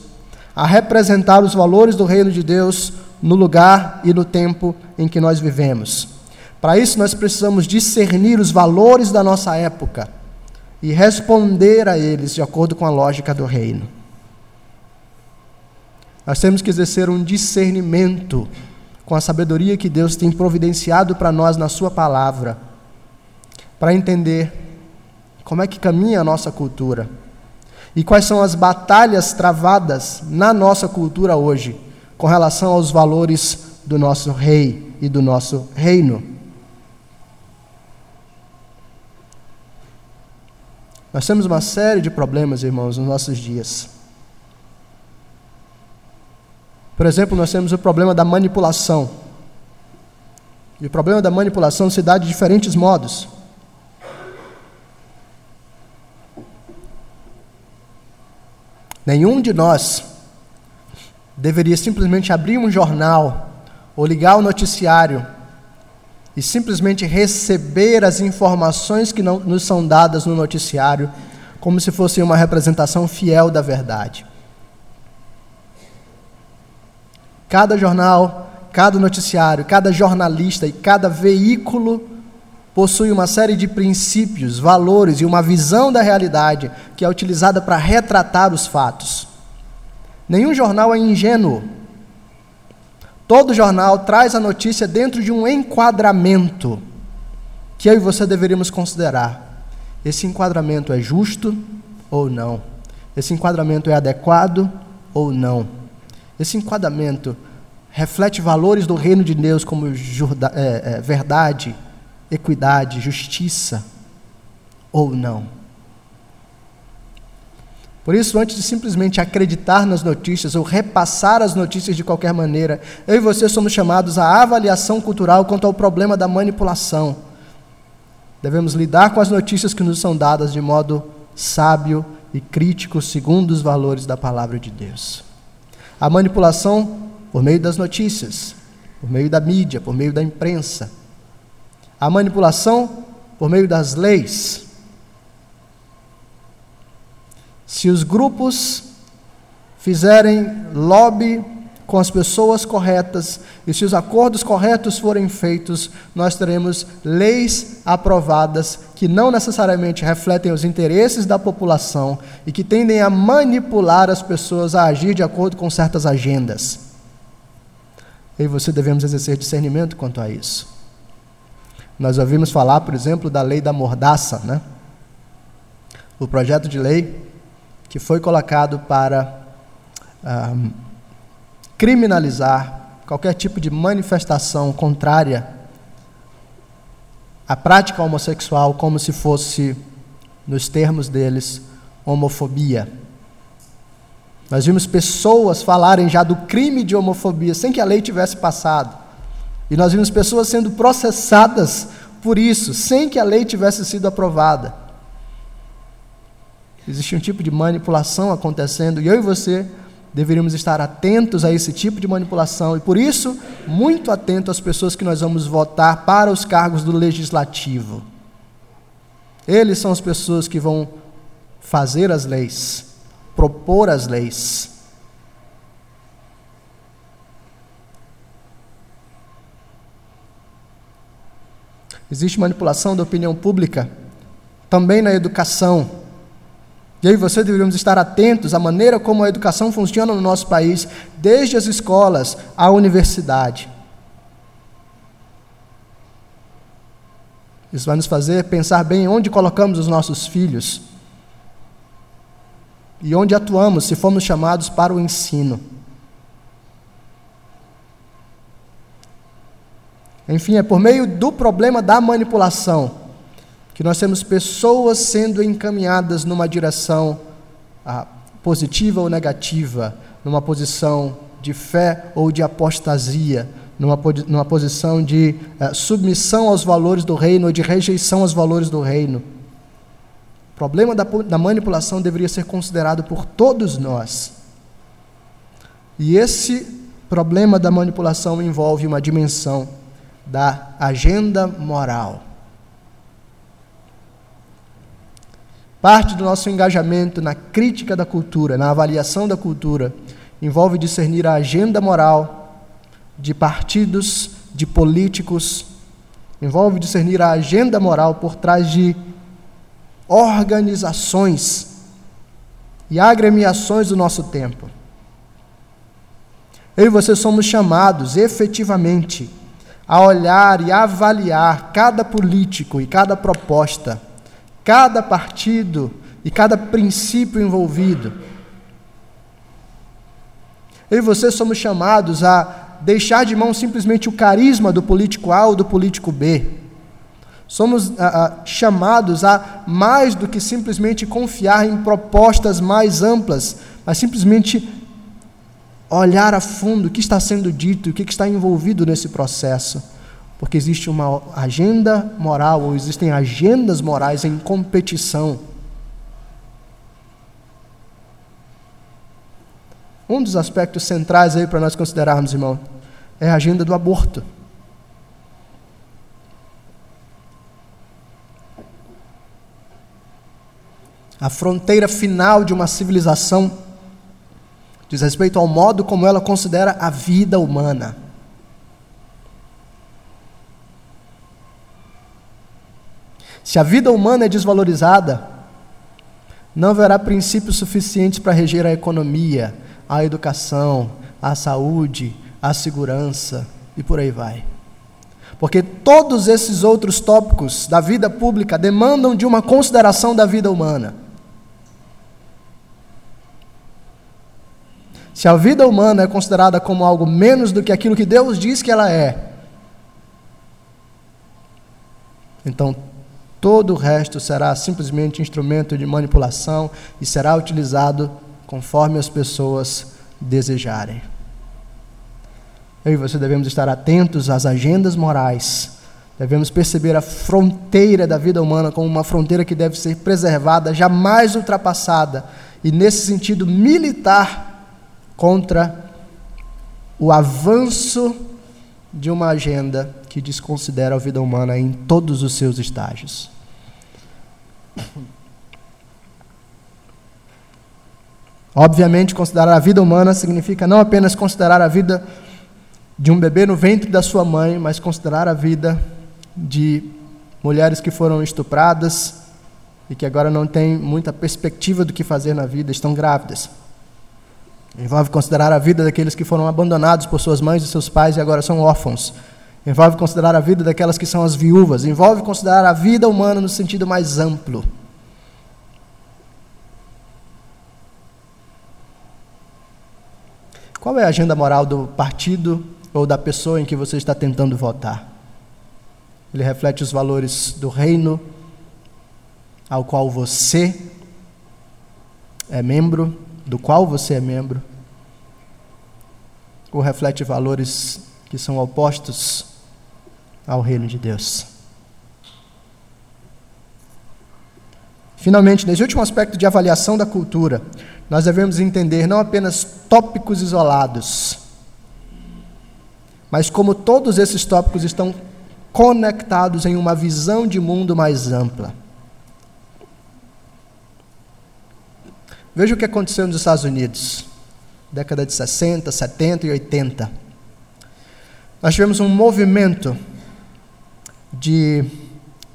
a representar os valores do reino de Deus no lugar e no tempo em que nós vivemos. Para isso, nós precisamos discernir os valores da nossa época e responder a eles de acordo com a lógica do reino. Nós temos que exercer um discernimento com a sabedoria que Deus tem providenciado para nós na sua palavra, para entender como é que caminha a nossa cultura e quais são as batalhas travadas na nossa cultura hoje com relação aos valores do nosso rei e do nosso reino. Nós temos uma série de problemas, irmãos, nos nossos dias. Por exemplo, nós temos o problema da manipulação. E o problema da manipulação se dá de diferentes modos. Nenhum de nós deveria simplesmente abrir um jornal ou ligar o noticiário e simplesmente receber as informações que não, nos são dadas no noticiário como se fosse uma representação fiel da verdade. Cada jornal, cada noticiário, cada jornalista e cada veículo possui uma série de princípios, valores e uma visão da realidade que é utilizada para retratar os fatos. Nenhum jornal é ingênuo. Todo jornal traz a notícia dentro de um enquadramento que eu e você deveríamos considerar. Esse enquadramento é justo ou não? Esse enquadramento é adequado ou não? Esse enquadramento reflete valores do reino de Deus como jurda, é, é, verdade, equidade, justiça, ou não? Por isso, antes de simplesmente acreditar nas notícias ou repassar as notícias de qualquer maneira, eu e você somos chamados à avaliação cultural quanto ao problema da manipulação. Devemos lidar com as notícias que nos são dadas de modo sábio e crítico, segundo os valores da palavra de Deus. A manipulação por meio das notícias, por meio da mídia, por meio da imprensa. A manipulação por meio das leis. Se os grupos fizerem lobby com as pessoas corretas e se os acordos corretos forem feitos, nós teremos leis aprovadas que não necessariamente refletem os interesses da população e que tendem a manipular as pessoas a agir de acordo com certas agendas. Eu e você devemos exercer discernimento quanto a isso. Nós ouvimos falar, por exemplo, da lei da mordaça, né? O projeto de lei que foi colocado para um, criminalizar qualquer tipo de manifestação contrária a prática homossexual como se fosse, nos termos deles, homofobia. Nós vimos pessoas falarem já do crime de homofobia sem que a lei tivesse passado. E nós vimos pessoas sendo processadas por isso, sem que a lei tivesse sido aprovada. Existe um tipo de manipulação acontecendo, e eu e você deveríamos estar atentos a esse tipo de manipulação, e por isso, muito atento às pessoas que nós vamos votar para os cargos do legislativo. Eles são as pessoas que vão fazer as leis, propor as leis. Existe manipulação da opinião pública, também na educação. E aí você deveríamos estar atentos à maneira como a educação funciona no nosso país, desde as escolas à universidade. Isso vai nos fazer pensar bem onde colocamos os nossos filhos e onde atuamos se formos chamados para o ensino. Enfim, é por meio do problema da manipulação que nós temos pessoas sendo encaminhadas numa direção ah, positiva ou negativa, numa posição de fé ou de apostasia, numa, numa posição de ah, submissão aos valores do reino ou de rejeição aos valores do reino. O problema da, da manipulação deveria ser considerado por todos nós. E esse problema da manipulação envolve uma dimensão da agenda moral. Parte do nosso engajamento na crítica da cultura, na avaliação da cultura, envolve discernir a agenda moral de partidos, de políticos, envolve discernir a agenda moral por trás de organizações e agremiações do nosso tempo. Eu e você somos chamados, efetivamente, a olhar e avaliar cada político e cada proposta, cada partido e cada princípio envolvido. Eu e você somos chamados a deixar de mão simplesmente o carisma do político A ou do político B. Somos a, a, chamados a mais do que simplesmente confiar em propostas mais amplas, mas simplesmente olhar a fundo o que está sendo dito, o que está envolvido nesse processo. Porque existe uma agenda moral, ou existem agendas morais em competição. Um dos aspectos centrais aí para nós considerarmos, irmão, é a agenda do aborto. A fronteira final de uma civilização diz respeito ao modo como ela considera a vida humana. Se a vida humana é desvalorizada, não haverá princípios suficientes para reger a economia, a educação, a saúde, a segurança e por aí vai. Porque todos esses outros tópicos da vida pública demandam de uma consideração da vida humana. Se a vida humana é considerada como algo menos do que aquilo que Deus diz que ela é, então todo o resto será simplesmente instrumento de manipulação e será utilizado conforme as pessoas desejarem. Eu e você devemos estar atentos às agendas morais. Devemos perceber a fronteira da vida humana como uma fronteira que deve ser preservada, jamais ultrapassada, e nesse sentido militar contra o avanço de uma agenda que desconsidera a vida humana em todos os seus estágios. Obviamente, considerar a vida humana significa não apenas considerar a vida de um bebê no ventre da sua mãe, mas considerar a vida de mulheres que foram estupradas e que agora não têm muita perspectiva do que fazer na vida, estão grávidas. Envolve considerar a vida daqueles que foram abandonados por suas mães e seus pais e agora são órfãos. Envolve considerar a vida daquelas que são as viúvas. Envolve considerar a vida humana no sentido mais amplo. Qual é a agenda moral do partido ou da pessoa em que você está tentando votar? ele reflete os valores do reino ao qual você é membro, do qual você é membro, ou reflete valores que são opostos ao reino de Deus. Finalmente, nesse último aspecto de avaliação da cultura, nós devemos entender não apenas tópicos isolados, mas como todos esses tópicos estão conectados em uma visão de mundo mais ampla. Veja o que aconteceu nos Estados Unidos, década de sessenta, setenta e oitenta. Nós tivemos um movimento de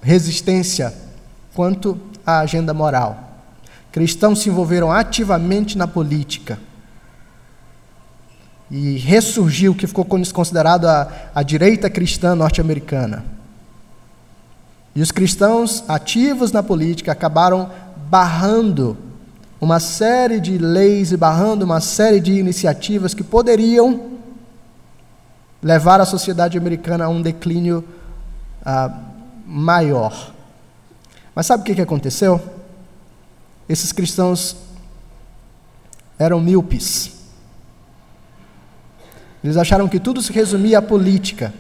resistência quanto à agenda moral. Cristãos se envolveram ativamente na política. E ressurgiu o que ficou considerado a, a direita cristã norte-americana. E os cristãos ativos na política acabaram barrando uma série de leis e barrando uma série de iniciativas que poderiam levar a sociedade americana a um declínio uh, maior. Mas sabe o que, que aconteceu? Esses cristãos eram míopes. Eles acharam que tudo se resumia à política,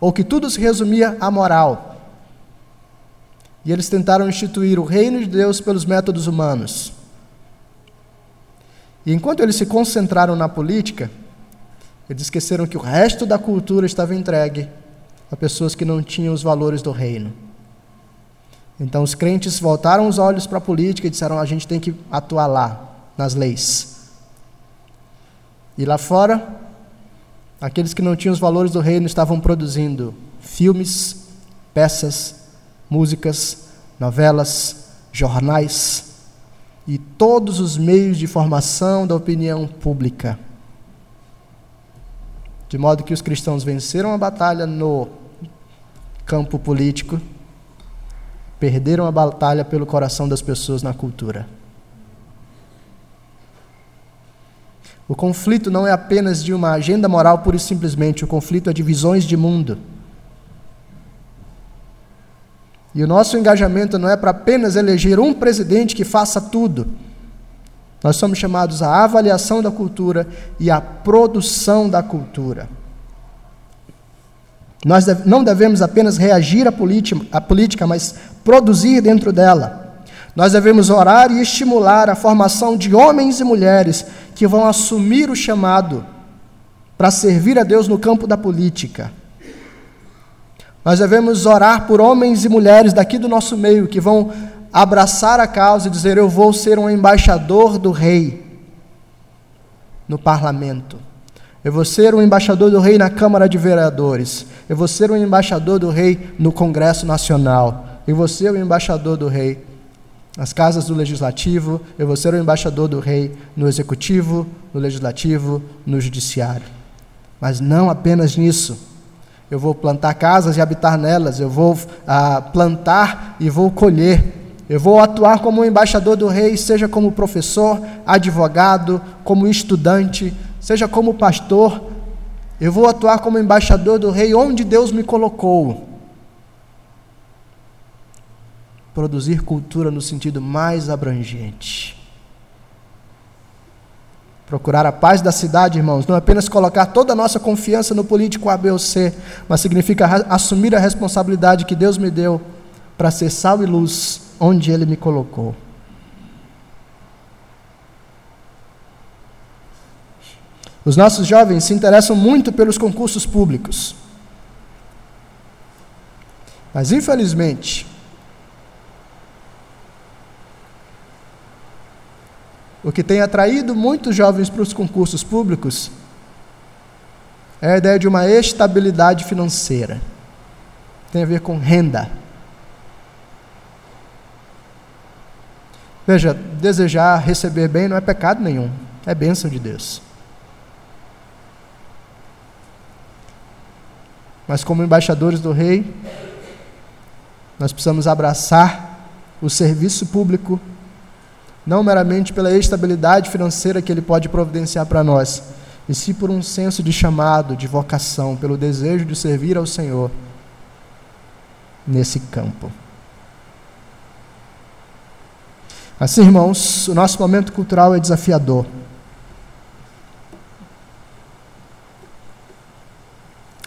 ou que tudo se resumia à moral. E eles tentaram instituir o reino de Deus pelos métodos humanos. E enquanto eles se concentraram na política, eles esqueceram que o resto da cultura estava entregue a pessoas que não tinham os valores do reino. Então os crentes voltaram os olhos para a política e disseram: a gente tem que atuar lá, nas leis. E lá fora, aqueles que não tinham os valores do reino estavam produzindo filmes, peças, músicas, novelas, jornais e todos os meios de formação da opinião pública. De modo que os cristãos venceram a batalha no campo político, perderam a batalha pelo coração das pessoas na cultura. O conflito não é apenas de uma agenda moral pura e simplesmente, o conflito é de visões de mundo. E o nosso engajamento não é para apenas eleger um presidente que faça tudo. Nós somos chamados à avaliação da cultura e à produção da cultura. Nós não devemos apenas reagir à política, mas produzir dentro dela. Nós devemos orar e estimular a formação de homens e mulheres que vão assumir o chamado para servir a Deus no campo da política. Nós devemos orar por homens e mulheres daqui do nosso meio que vão abraçar a causa e dizer: eu vou ser um embaixador do rei no parlamento. Eu vou ser um embaixador do rei na Câmara de Vereadores. Eu vou ser um embaixador do rei no Congresso Nacional. Eu vou ser um embaixador do rei nas casas do Legislativo, eu vou ser o embaixador do rei no Executivo, no Legislativo, no Judiciário. Mas não apenas nisso. Eu vou plantar casas e habitar nelas, eu vou ah, plantar e vou colher. Eu vou atuar como embaixador do rei, seja como professor, advogado, como estudante, seja como pastor. Eu vou atuar como embaixador do rei onde Deus me colocou. Produzir cultura no sentido mais abrangente. Procurar a paz da cidade, irmãos, não é apenas colocar toda a nossa confiança no político A, B ou C, mas significa assumir a responsabilidade que Deus me deu para ser sal e luz onde Ele me colocou. Os nossos jovens se interessam muito pelos concursos públicos. Mas, infelizmente, o que tem atraído muitos jovens para os concursos públicos é a ideia de uma estabilidade financeira. Tem a ver com renda. Veja, desejar receber bem não é pecado nenhum, é bênção de Deus. Mas como embaixadores do rei, nós precisamos abraçar o serviço público não meramente pela estabilidade financeira que Ele pode providenciar para nós, e sim por um senso de chamado, de vocação, pelo desejo de servir ao Senhor, nesse campo. Assim, irmãos, o nosso momento cultural é desafiador.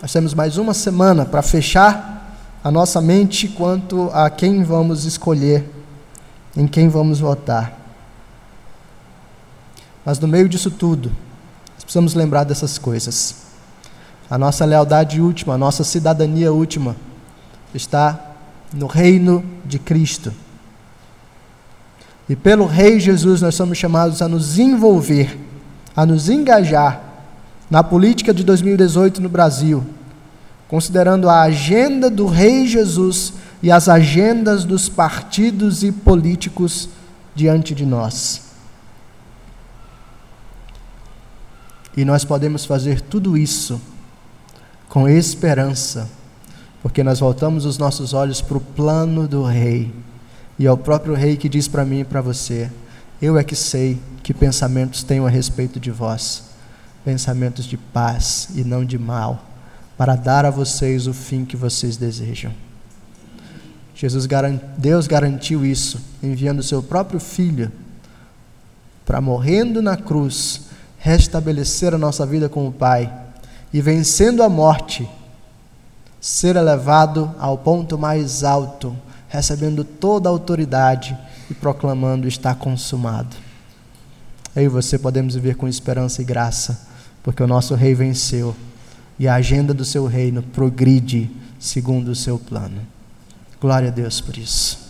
Nós temos mais uma semana para fechar a nossa mente quanto a quem vamos escolher, em quem vamos votar. Mas no meio disso tudo, nós precisamos lembrar dessas coisas. A nossa lealdade última, a nossa cidadania última, está no reino de Cristo. E pelo Rei Jesus nós somos chamados a nos envolver, a nos engajar na política de dois mil e dezoito no Brasil, considerando a agenda do Rei Jesus e as agendas dos partidos e políticos diante de nós. E nós podemos fazer tudo isso com esperança, porque nós voltamos os nossos olhos para o plano do Rei. E é o próprio Rei que diz para mim e para você: eu é que sei que pensamentos tenho a respeito de vós, pensamentos de paz e não de mal, para dar a vocês o fim que vocês desejam. Jesus garante, Deus garantiu isso, enviando o seu próprio Filho, para, morrendo na cruz, restabelecer a nossa vida com o Pai, e, vencendo a morte, ser elevado ao ponto mais alto, recebendo toda a autoridade e proclamando: está consumado. Eu e você podemos viver com esperança e graça, porque o nosso Rei venceu, e a agenda do seu reino progride segundo o seu plano. Glória a Deus por isso.